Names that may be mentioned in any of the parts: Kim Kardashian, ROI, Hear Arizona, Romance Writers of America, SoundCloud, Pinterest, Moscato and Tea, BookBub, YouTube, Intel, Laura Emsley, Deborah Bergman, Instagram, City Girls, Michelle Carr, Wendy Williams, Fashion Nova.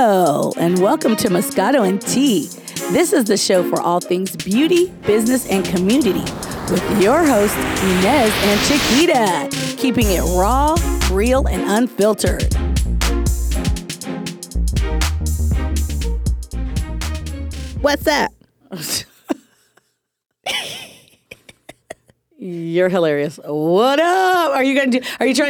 Hello, and welcome to Moscato and Tea. This is the show for all things beauty, business, and community with your hosts, Inez and Chiquita, keeping it raw, real, and unfiltered. What's up? You're hilarious. What up? Are you trying to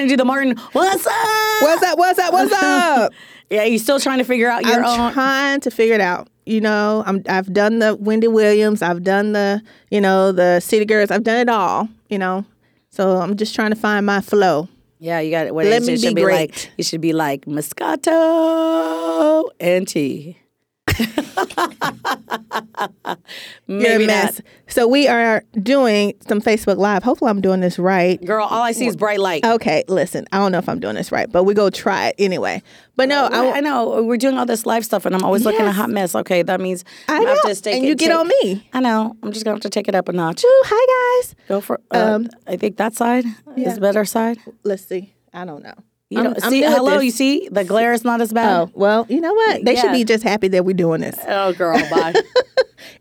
do the Martin? What's up? What's up? What's up? What's up? Yeah, you still trying to figure out your own? I'm trying to figure it out. You know, I've done the Wendy Williams. I've done the, you know, the City Girls. I've done it all, you know. So I'm just trying to find my flow. Yeah, you got it. Let me be great. You should be like Moscato and Tea. Maybe not. So we are doing some Facebook Live. Hopefully I'm doing this right. Girl, all I see is bright light. Okay, listen, I don't know if I'm doing this right, but we go try it anyway. But no, I know. We're doing all this live stuff, and I'm always looking a hot mess. Okay, that means I have to take it. And you get on me. I know. I'm just going to have to take it up a notch. Ooh, hi, guys. Go for I think that side is better side. Let's see. I don't know. You know, see, hello, you see? The glare is not as bad. Oh, well, you know what? They should be just happy that we're doing this. Oh, girl, bye.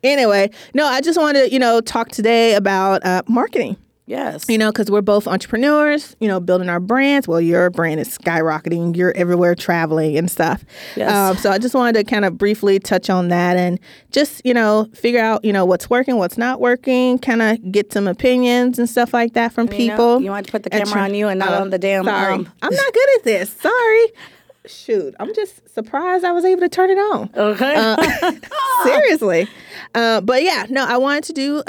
Anyway, no, I just want to, you know, talk today about marketing. Yes. You know, because we're both entrepreneurs, you know, building our brands. Well, your brand is skyrocketing. You're everywhere traveling and stuff. Yes. So I just wanted to kind of briefly touch on that and just, you know, figure out, you know, what's working, what's not working, kind of get some opinions and stuff like that from people. You want to put the camera on you and not on the damn... Sorry. I'm not good at this. Sorry. Shoot, I'm just surprised I was able to turn it on. Okay. Seriously. But yeah, no, I wanted to do...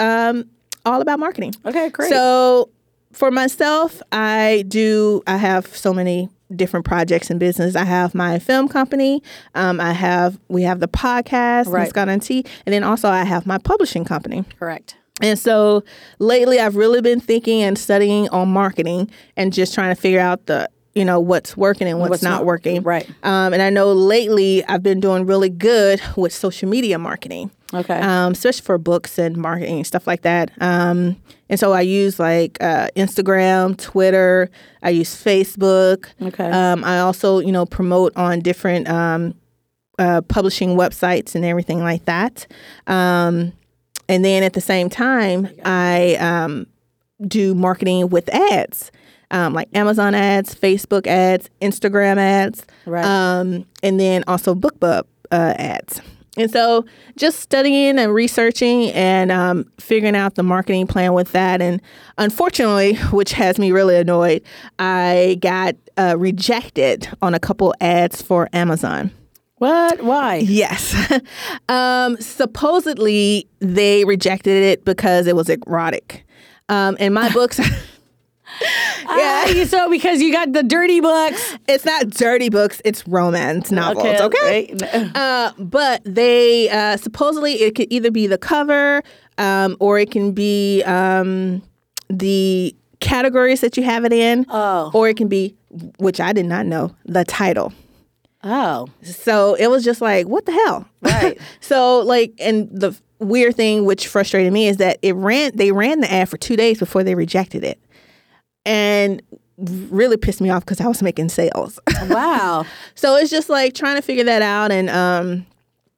all about marketing. Okay, great. So for myself, I have so many different projects in business. I have my film company. We have the podcast, right. Moscato and Tea, and then also I have my publishing company. Correct. And so lately I've really been thinking and studying on marketing and just trying to figure out the, you know, what's working and what's not working. Right. And I know lately I've been doing really good with social media marketing. Okay. Especially for books and marketing and stuff like that. And so I use like Instagram, Twitter. I use Facebook. Okay. I also, you know, promote on different publishing websites and everything like that. And then at the same time, I do marketing with ads. Like Amazon ads, Facebook ads, Instagram ads, right. And then also BookBub ads. And so just studying and researching and figuring out the marketing plan with that. And unfortunately, which has me really annoyed, I got rejected on a couple ads for Amazon. What? Why? Yes. Supposedly, they rejected it because it was erotic. And my books... Yeah, so because you got the dirty books. It's not dirty books. It's romance novels. Okay. Right. But they supposedly it could either be the cover or it can be the categories that you have it in. Oh. Or it can be, which I did not know, the title. Oh. So it was just like, what the hell? Right. So like, and the weird thing which frustrated me is that they ran the ad for 2 days before they rejected it. And really pissed me off because I was making sales. Wow. So it's just like trying to figure that out and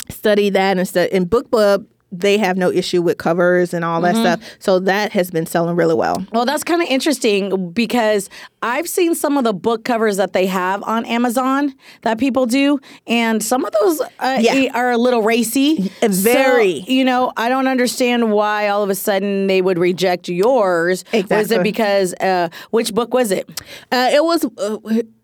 study that. And BookBub, they have no issue with covers and all that stuff. So that has been selling really well. Well, that's kind of interesting because I've seen some of the book covers that they have on Amazon that people do. And some of those are a little racy. Very. So, you know, I don't understand why all of a sudden they would reject yours. Exactly. Was it because, which book was it? It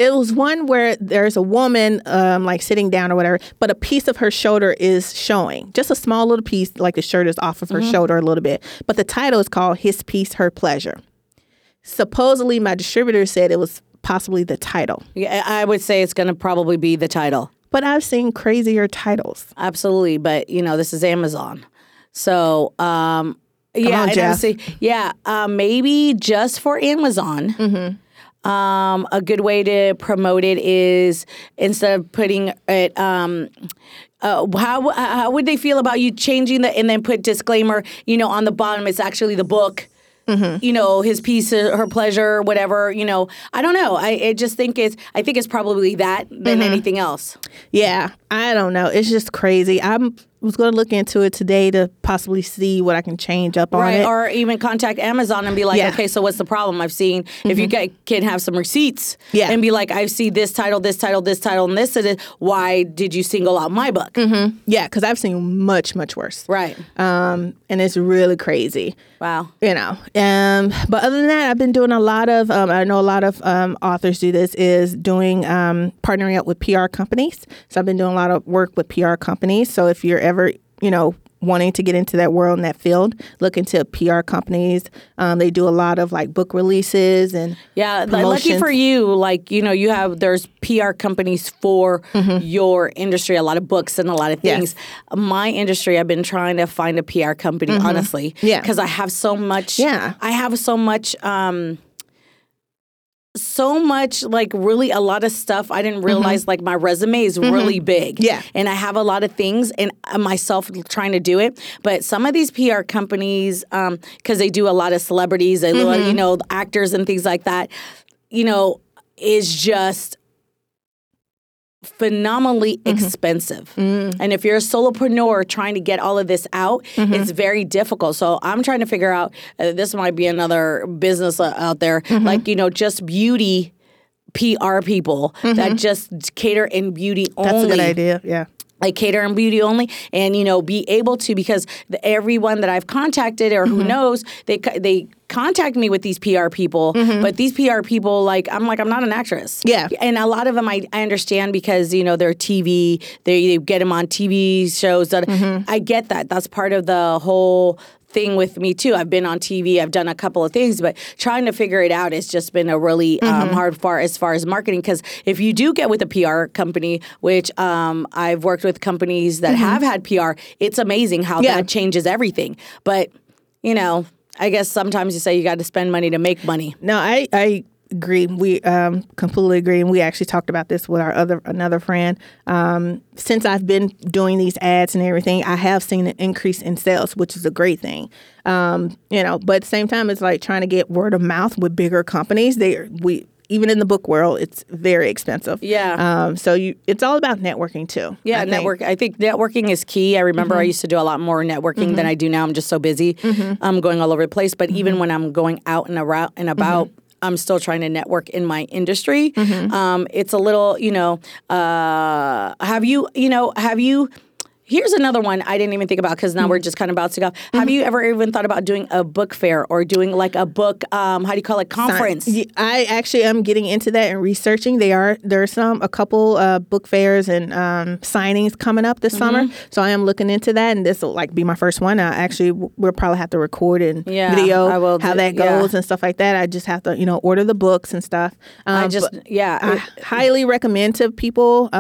was one where there's a woman like sitting down or whatever, but a piece of her shoulder is showing. Just a small little piece, like the shirt is off of her shoulder a little bit. But the title is called His Piece, Her Pleasure. Supposedly, my distributor said it was possibly the title. Yeah, I would say it's going to probably be the title. But I've seen crazier titles. Absolutely, but you know this is Amazon, so maybe just for Amazon. Mm-hmm. A good way to promote it is instead of putting it. How would they feel about you changing that and then put disclaimer? You know, on the bottom, it's actually the book. mm-hmm. you know, his peace, her pleasure, whatever, you know. I don't know. I just think it's probably that than mm-hmm. anything else. Yeah. I don't know. It's just crazy. I was going to look into it today to possibly see what I can change up on it. Right, or even contact Amazon and be like, okay, so what's the problem? I've seen, mm-hmm. if you can have some receipts and be like, I see this title, and this. Why did you single out my book? Mm-hmm. Yeah, because I've seen much, much worse. Right. And it's really crazy. Wow. You know. But other than that, I've been doing a lot of, I know a lot of authors do this, is doing partnering up with PR companies. So I've been doing a lot of work with PR companies. So if you're ever, you know, wanting to get into that world and that field, look into PR companies. They do a lot of like book releases and promotions. Lucky for you, like, you know, there's PR companies for mm-hmm. your industry, a lot of books and a lot of things. Yes. My industry, I've been trying to find a PR company, mm-hmm. honestly, because I have so much. Yeah, I have so much like really a lot of stuff I didn't realize mm-hmm. like my resume is mm-hmm. really big and I have a lot of things and myself trying to do it, but some of these PR companies because they do a lot of celebrities, they mm-hmm. do, you know, actors and things like that, you know, is just phenomenally mm-hmm. expensive. Mm-hmm. And if you're a solopreneur trying to get all of this out, mm-hmm. it's very difficult. So I'm trying to figure out, this might be another business out there, mm-hmm. like, you know, just beauty PR people mm-hmm. that just cater in beauty only. That's a good idea, yeah. Like cater and beauty only, and, you know, be able to, because everyone that I've contacted or who mm-hmm. knows, they contact me with these PR people, mm-hmm. but these PR people, like, I'm not an actress. Yeah. And a lot of them I understand because, you know, they're TV, they get them on TV shows. That mm-hmm. I get that. That's part of the whole thing with me too. I've been on TV, I've done a couple of things, but trying to figure it out has just been a really mm-hmm. hard part as far as marketing, because if you do get with a PR company, which I've worked with companies that mm-hmm. have had PR, it's amazing how that changes everything. But, you know, I guess sometimes you say you got to spend money to make money. No, I agree. We completely agree. And we actually talked about this with our another friend. Since I've been doing these ads and everything, I have seen an increase in sales, which is a great thing. You know, but at the same time, it's like trying to get word of mouth with bigger companies. Even in the book world, it's very expensive. Yeah. So it's all about networking, too. Yeah, I think networking is key. I remember mm-hmm. I used to do a lot more networking mm-hmm. than I do now. I'm just so busy. Mm-hmm. I'm going all over the place. But mm-hmm. even when I'm going out and around and about, mm-hmm. I'm still trying to network in my industry. Mm-hmm. It's a little, you know, here's another one I didn't even think about, because now mm-hmm. we're just kind of bouncing off. Mm-hmm. Have you ever even thought about doing a book fair or doing like a book, conference? I actually am getting into that and researching. There are a couple book fairs and signings coming up this mm-hmm. summer. So I am looking into that, and this will like be my first one. I actually, we'll probably have to record and video how that goes and stuff like that. I just have to, you know, order the books and stuff. I highly recommend to people,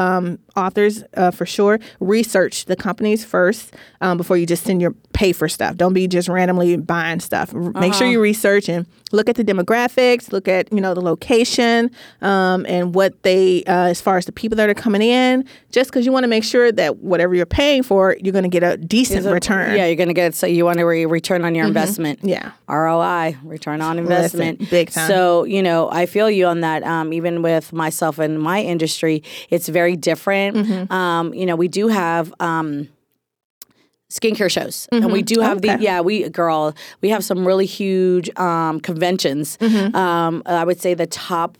authors for sure, research the companies first before you just pay for stuff. Don't be just randomly buying stuff. Make sure you research and look at the demographics, look at, you know, the location and what they, as far as the people that are coming in, just because you want to make sure that whatever you're paying for, you're going to get a decent return. Yeah, you're going to get, so you want to return on your mm-hmm. investment. Yeah. ROI, return on investment. Listen, big time. So, you know, I feel you on that. Even with myself and my industry, it's very different. Mm-hmm. You know, we do have skincare shows, mm-hmm. and we do have we have some really huge conventions. Mm-hmm. I would say the top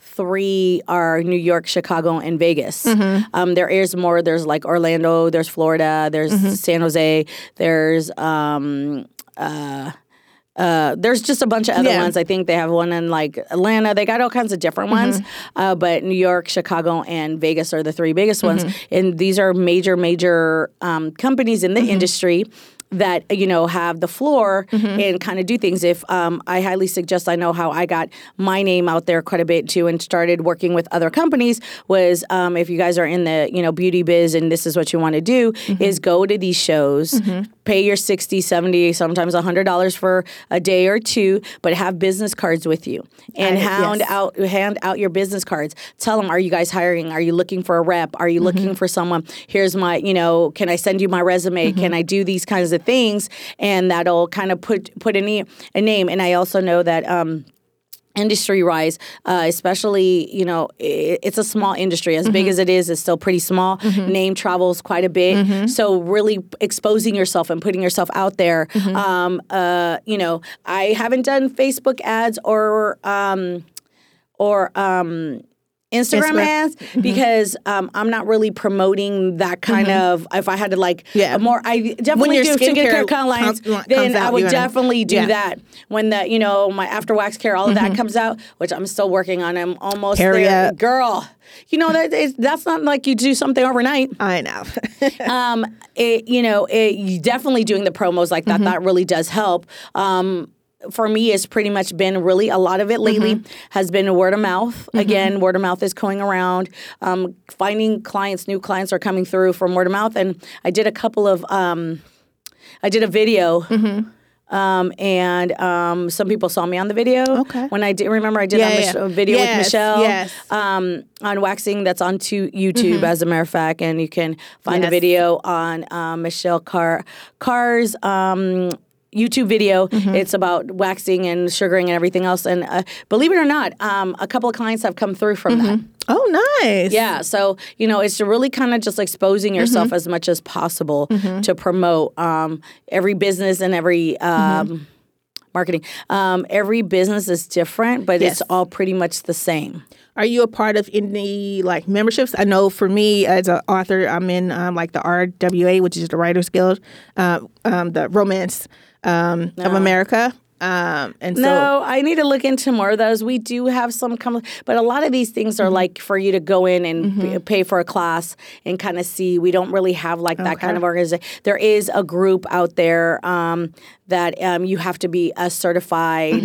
3 are New York, Chicago, and Vegas. Mm-hmm. There is more. There's like Orlando. There's Florida. There's mm-hmm. San Jose. There's there's just a bunch of other ones. I think they have one in like Atlanta. They got all kinds of different mm-hmm. ones. But New York, Chicago, and Vegas are the 3 biggest mm-hmm. ones. And these are major, major companies in the mm-hmm. industry that, you know, have the floor mm-hmm. and kind of do things. If I highly suggest, I know how I got my name out there quite a bit too and started working with other companies was if you guys are in the, you know, beauty biz and this is what you want to do, mm-hmm. is go to these shows. Mm-hmm. pay your $60, $70, sometimes $100 for a day or two, but have business cards with you and hand out your business cards. Tell them, are you guys hiring? Are you looking for a rep? Are you looking for someone? Here's my, can I send you my resume? Can I do these kinds of things? And that'll kind of put a name. And I also know that industry-wise, especially, it's a small industry. As big as it is, it's still pretty small. Name travels quite a bit. So really exposing yourself and putting yourself out there. I haven't done Facebook ads or Instagram ads because I'm not really promoting that kind of. If I had to I definitely do skincare lines, then I would definitely do that when the my after wax care, all of that comes out, which I'm still working on. I'm almost there, girl. That's not like you do something overnight. I know. Definitely doing the promos like that. That really does help. For me, it's pretty much been really a lot of it lately has been word of mouth. Again, word of mouth is going around. Finding clients, new clients are coming through from word of mouth. And I did a couple of, I did a video. And some people saw me on the video. When I did, remember I did a video with Michelle on waxing. That's on to YouTube, as a matter of fact. And you can find the video on Michelle Carr's YouTube video. It's about waxing and sugaring and everything else. And believe it or not, a couple of clients have come through from that. Oh, nice. Yeah. So, it's really kind of just exposing yourself as much as possible to promote every business and every marketing. Every business is different, but it's all pretty much the same. Are you a part of any memberships? I know for me as an author, I'm in the RWA, which is the Writers Guild, the Romance of America. I need to look into more of those. We do have some, but a lot of these things are for you to go in and pay for a class and kind of see. We don't really have that kind of organization. There is a group out there that you have to be a certified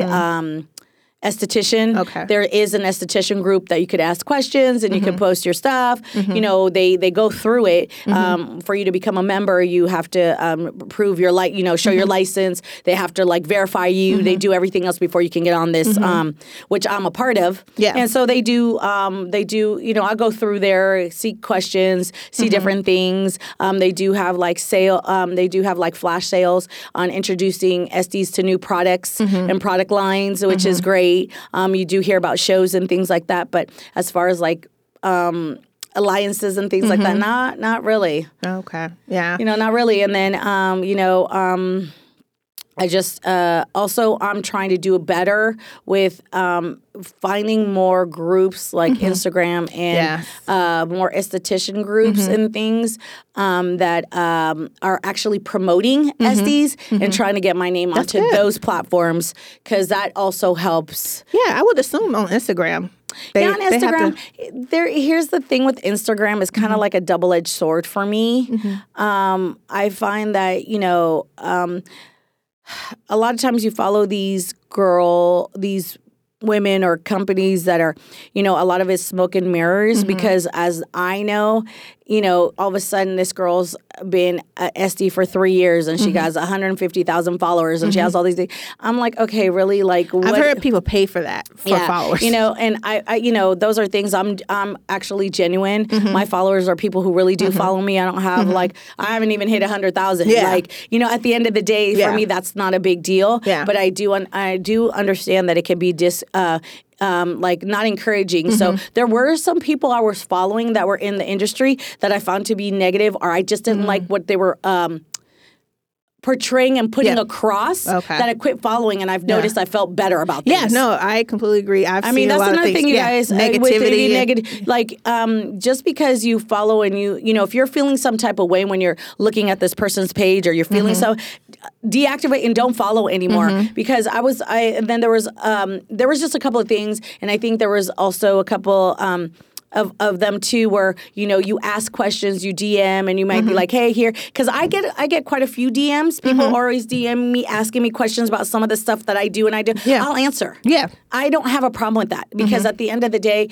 esthetician. There is an esthetician group that you could ask questions and you can post your stuff. They go through it. For you to become a member, you have to prove your show your license. They have to verify you. They do everything else before you can get on this, which I'm a part of. Yeah. And so they do. I go through there, see questions, see different things. They do have sale. They do have flash sales on introducing SDs to new products and product lines, which is great. You do hear about shows and things like that, but as far as alliances and things like that, not really. Okay. Yeah. Not really. And then, I just also I'm trying to do better with finding more groups like Instagram and more esthetician groups and things that are actually promoting SDs and trying to get my name onto those platforms because that also helps. Yeah, I would assume on Instagram. On Instagram, here's the thing with Instagram is kind of like a double-edged sword for me. I find that, a lot of times you follow these women or companies that are, a lot of it's smoke and mirrors because as I know, all of a sudden this girl's been an SD for 3 years and she has 150,000 followers and she has all these things. I'm like, okay, really? I've heard people pay for that for followers. And I those are things I'm actually genuine. My followers are people who really do follow me. I don't have I haven't even hit 100,000. Yeah. At the end of the day, for me, that's not a big deal. Yeah. But I do understand that it can be not encouraging. So there were some people I was following that were in the industry that I found to be negative, or I just didn't like what they were portraying and putting across that I quit following, and I've noticed I felt better about this. Yeah, no, I completely agree. I mean, that's another thing, you guys. Negativity. Just because you follow and you if you're feeling some type of way when you're looking at this person's page or you're feeling deactivate and don't follow anymore because then there was just a couple of things, and I think there was also a couple of them too, where you ask questions, you DM, and you might be like, "Hey, here," because I get quite a few DMs. People always DM me asking me questions about some of the stuff that I do, and I do. Yeah. I'll answer. Yeah, I don't have a problem with that because at the end of the day,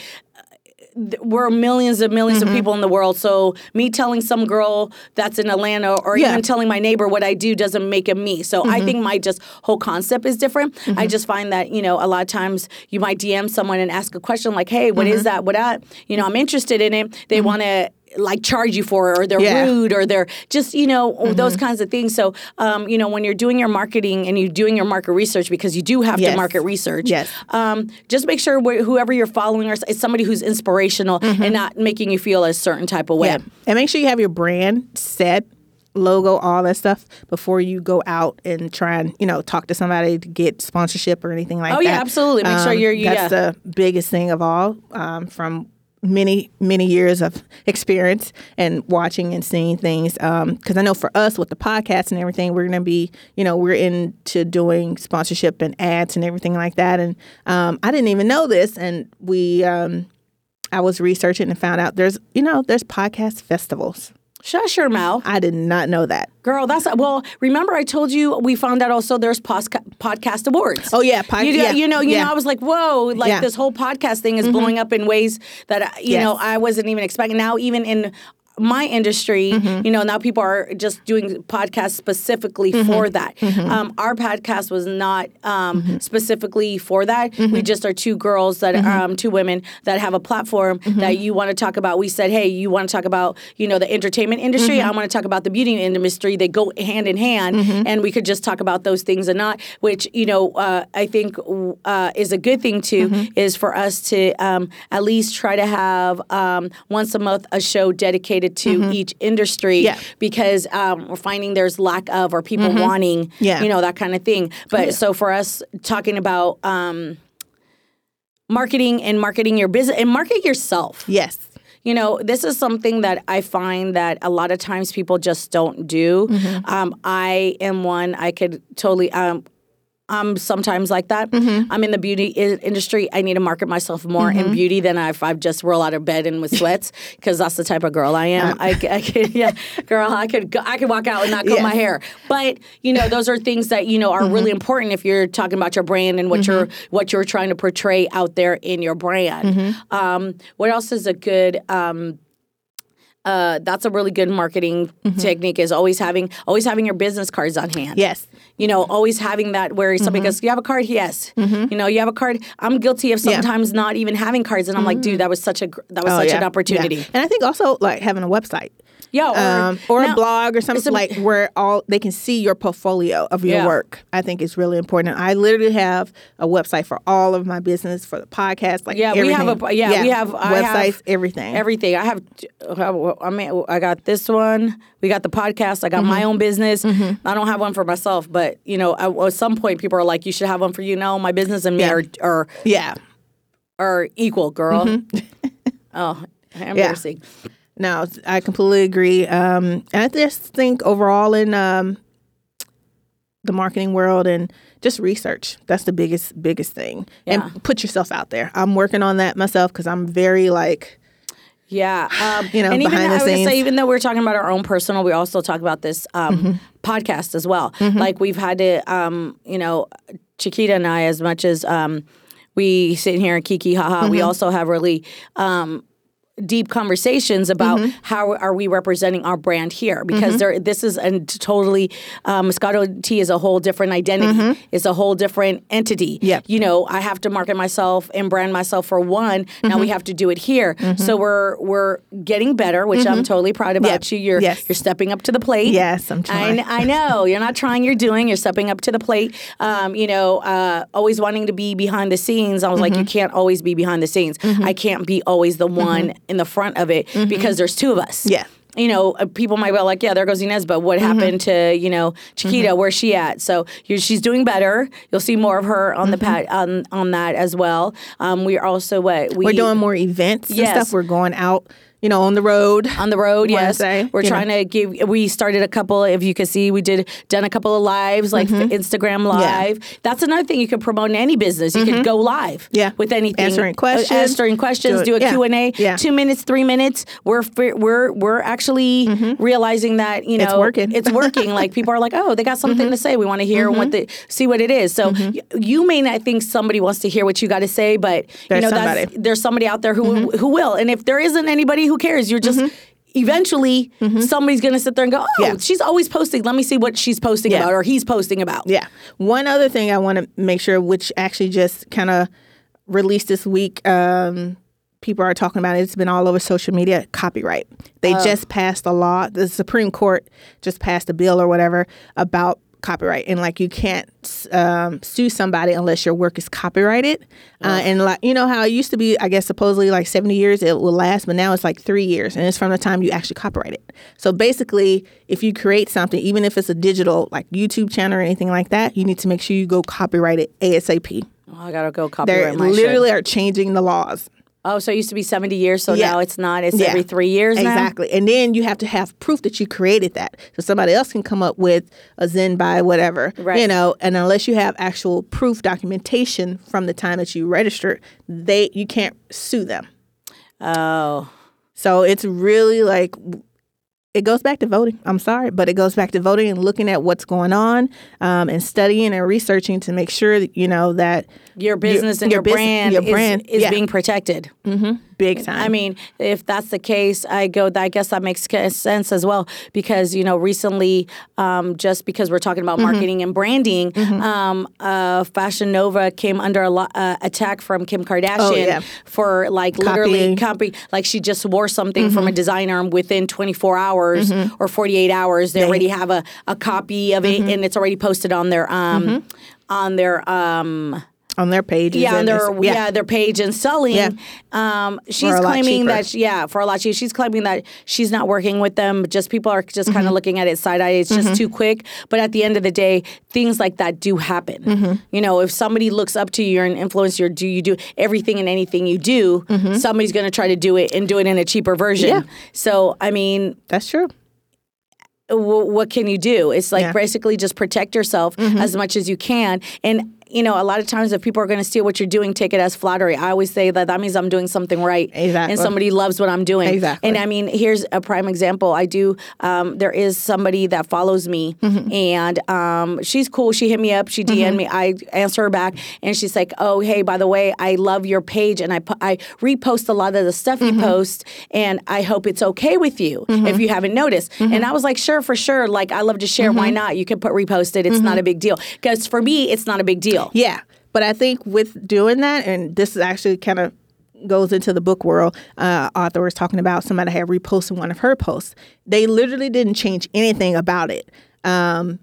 we're millions and millions of people in the world. So me telling some girl that's in Atlanta or even telling my neighbor what I do doesn't make it me. So I think my just whole concept is different. I just find that, you know, a lot of times you might DM someone and ask a question like, hey, what is that? What that? You know, I'm interested in it. They want to like charge you for it, or they're rude, or they're just, you know, those kinds of things. So, you know, when you're doing your marketing and you're doing your market research, because you do have to market research, just make sure whoever you're following is somebody who's inspirational and not making you feel a certain type of way. Yeah. And make sure you have your brand set, logo, all that stuff before you go out and try and, you know, talk to somebody to get sponsorship or anything like that. Oh, yeah, absolutely. Make sure you're, that's the biggest thing of all, from many years of experience and watching and seeing things. Because I know for us with the podcast and everything, we're going to be, you know, we're into doing sponsorship and ads and everything like that. And I didn't even know this. And we, I was researching and found out there's, you know, there's podcast festivals. Shush your mouth. I did not know that. Girl, that's, well, remember I told you we found out also there's podcast awards. Oh, yeah. You know, I was like, whoa, like this whole podcast thing is blowing up in ways that, you know, I wasn't even expecting. Now, even in my industry, you know, now people are just doing podcasts specifically for that. Our podcast was not specifically for that. We just are two girls that, two women that have a platform that you want to talk about. We said, hey, you want to talk about, you know, the entertainment industry? I want to talk about the beauty industry. They go hand in hand, and we could just talk about those things and not, which, you know, I think is a good thing too, is for us to at least try to have once a month a show dedicated to each industry, because we're finding there's lack of, or people wanting, you know, that kind of thing. But so for us talking about marketing and marketing your business and market yourself. Yes. You know, this is something that I find that a lot of times people just don't do. I am one, I could totally, I'm sometimes like that. I'm in the beauty industry. I need to market myself more in beauty than if I just roll out of bed and with sweats, because that's the type of girl I am. I could, girl, I could walk out and not comb my hair. But you know, those are things that, you know, are really important if you're talking about your brand and what you're trying to portray out there in your brand. What else is a good? That's a really good marketing technique, is always having your business cards on hand. Yes. You know, always having that where somebody goes, you have a card? Yes. You know, you have a card? I'm guilty of sometimes not even having cards. And I'm like, dude, that was such an opportunity. Yeah. And I think also like having a website. Yeah, or a blog or something like where they can see your portfolio of your work. I think is really important. I literally have a website for all of my business, for the podcast, like everything. We have websites, everything. Everything. I got this one. We got the podcast. I got my own business. I don't have one for myself, but you know, at some point people are like, you should have one for you. No, my business and me are equal, girl. Oh, embarrassing. Yeah. No, I completely agree. And I just think overall in the marketing world and just research, that's the biggest thing. Yeah. And put yourself out there. I'm working on that myself because I'm very like... Yeah. You know, and even behind the scenes. I would say, even though we're talking about our own personal, we also talk about this podcast as well. Like we've had to, you know, Chiquita and I, as much as we sit here and kiki haha, we also have really... deep conversations about how are we representing our brand here, because this is a totally Moscato and Tea is a whole different identity. It's a whole different entity. You know, I have to market myself and brand myself for one. Now we have to do it here. So we're getting better, which I'm totally proud about you. You're stepping up to the plate. Yes, I'm trying. I know you're not trying. You're doing. You're stepping up to the plate. You know, always wanting to be behind the scenes. I was like, you can't always be behind the scenes. I can't be always the one in the front of it, because there's two of us. Yeah. You know, people might be like, yeah, there goes Inez, but what happened to, you know, Chiquita? Where's she at? So she's doing better. You'll see more of her on the on that as well. We're also we're doing more events and stuff. We're going out you know, on the road. On the road, yes. We're trying to give, we started a couple, if you can see, we done a couple of lives, like Instagram Live. Yeah. That's another thing you can promote in any business. You can go live with anything. Answering questions, do a Q&A. Yeah. 2 minutes, 3 minutes. We're actually realizing that, you know. It's working. It's working. Like, people are like, oh, they got something to say. We want to hear see what it is. So you may not think somebody wants to hear what you got to say, but there's somebody out there who will. And if there isn't anybody, who cares? You're just eventually somebody's going to sit there and go, oh, she's always posting. Let me see what she's posting about or he's posting about. Yeah. One other thing I want to make sure, which actually just kind of released this week, people are talking about it. It's been all over social media. Copyright. They just passed a law. The Supreme Court just passed a bill or whatever about copyright, and like you can't sue somebody unless your work is copyrighted. And like, you know how it used to be, I guess supposedly like 70 years it will last, but now it's like 3 years, and it's from the time you actually copyright it. So basically, if you create something, even if it's a digital like YouTube channel or anything like that, you need to make sure you go copyright it ASAP. Oh, I gotta go copyright. They literally are changing the laws. Oh, so it used to be 70 years, so now it's not. It's every 3 years now? Exactly. And then you have to have proof that you created that. So somebody else can come up with a Zen by whatever, you know, and unless you have actual proof documentation from the time that you registered, you can't sue them. Oh. So it's really like... It goes back to voting. I'm sorry, but it goes back to voting and looking at what's going on and studying and researching to make sure that, you know, that your business and your brand is being protected. Big time. I mean, if that's the case, I guess that makes sense as well, because, you know, recently, just because we're talking about marketing and branding, Fashion Nova came under attack from Kim Kardashian for like literally copying. Like, she just wore something from a designer, and within 24 hours or 48 hours, they already have a copy of it, and it's already posted on their on their pages. Yeah, their page and selling. Yeah. She's claiming that, for a lot cheaper. She's claiming that she's not working with them. Just people are just kind of looking at it side-eye. It's just too quick. But at the end of the day, things like that do happen. You know, if somebody looks up to you, you're an influencer, you do everything and anything you do, somebody's going to try to do it and do it in a cheaper version. Yeah. So, I mean. That's true. What can you do? It's like basically just protect yourself as much as you can. And, you know, a lot of times if people are going to steal what you're doing, take it as flattery. I always say that means I'm doing something right. Exactly. And somebody loves what I'm doing. Exactly. And I mean, here's a prime example. I do, there is somebody that follows me and she's cool. She hit me up. She DM'd me. I answer her back and she's like, oh, hey, by the way, I love your page and I repost a lot of the stuff you post and I hope it's okay with you if you haven't noticed. And I was like, sure, for sure. Like, I love to share. Why not? You can repost it. It's not a big deal. Because for me, it's not a big deal. Yeah, but I think with doing that, and this is actually kind of goes into the book world, author was talking about somebody had reposted one of her posts. They literally didn't change anything about it. And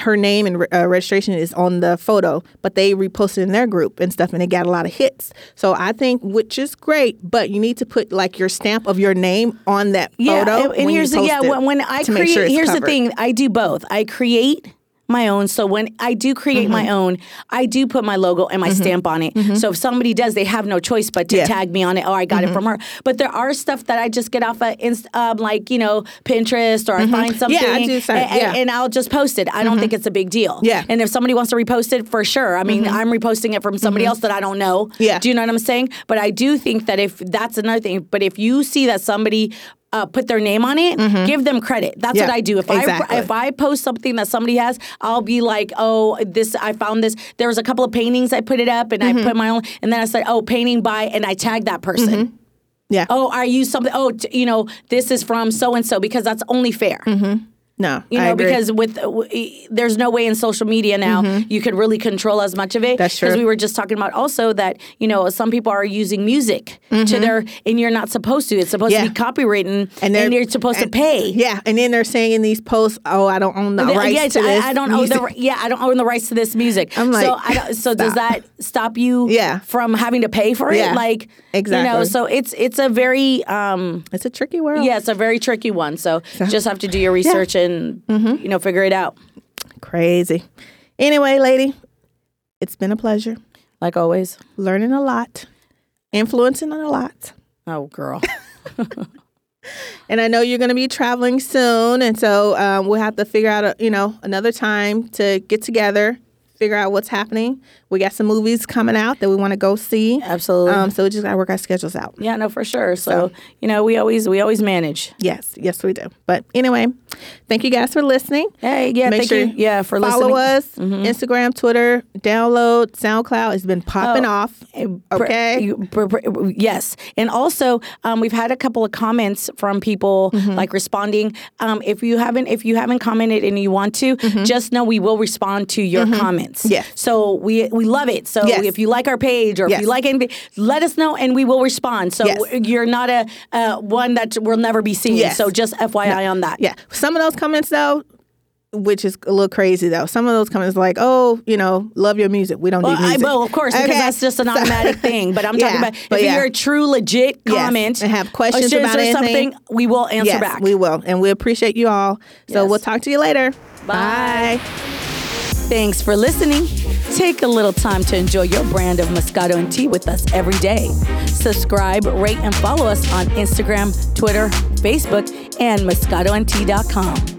her name and registration is on the photo, but they reposted in their group and stuff, and it got a lot of hits. So I think, which is great, but you need to put like your stamp of your name on that photo. And here's the thing, I do both. I create my own. So when I do create my own, I do put my logo and my stamp on it. So if somebody does, they have no choice but to tag me on it. Oh, I got it from her. But there are stuff that I just get off of like, you know, Pinterest, or I find something and I'll just post it. I don't think it's a big deal. Yeah. And if somebody wants to repost it, for sure. I mean, I'm reposting it from somebody else that I don't know. Yeah. Do you know what I'm saying? But I do think that if that's another thing, but if you see that somebody put their name on it, give them credit. That's what I do. If I post something that somebody has, I'll be like, oh, this, I found this. There was a couple of paintings I put it up, and I put my own, and then I said, oh, painting by, and I tagged that person. Yeah. Oh, I use something, oh, you know, this is from so-and-so, because that's only fair. No, you know, I agree. Because there's no way in social media now you can really control as much of it. That's true. Because we were just talking about also that, you know, some people are using music to their, and you're not supposed to. It's supposed to be copywritten, and you're supposed to pay. Yeah, and then they're saying in these posts, oh, I don't own the rights to this. I don't own the rights to this music. I'm like, so does that stop you from having to pay for it? Yeah. Like, exactly. You know, so it's a very it's a tricky world. Yeah, it's a very tricky one. So just have to do your research and. You know, figure it out. Crazy. Anyway, lady, it's been a pleasure. Like always. Learning a lot. Influencing a lot. Oh, girl. And I know you're going to be traveling soon. And so we'll have to figure out, another time to get together, figure out what's happening. We got some movies coming out that we want to go see. Absolutely. So we just got to work our schedules out. Yeah, no, for sure. So, we always manage. Yes, we do. But anyway, thank you guys for listening. Hey, yeah, for listening. Follow us, Instagram, Twitter, download, SoundCloud. It's been popping off. Okay. Yes. And also, we've had a couple of comments from people responding. If you haven't commented and you want to, just know we will respond to your comments. Yeah. So we love it. So if you like our page or if you like anything, let us know and we will respond. So you're not a one that we'll never be seeing. Yes. So just FYI on that. Yeah. Some of those comments, though, which is a little crazy, though. Some of those comments like, love your music. We don't need music. Well, of course, because that's just an automatic thing. But I'm talking about if you're a true, legit comment and have questions about anything, we will answer back. We will. And we appreciate you all. So we'll talk to you later. Bye. Thanks for listening. Take a little time to enjoy your brand of Moscato and Tea with us every day. Subscribe, rate, and follow us on Instagram, Twitter, Facebook, and moscatoandtea.com.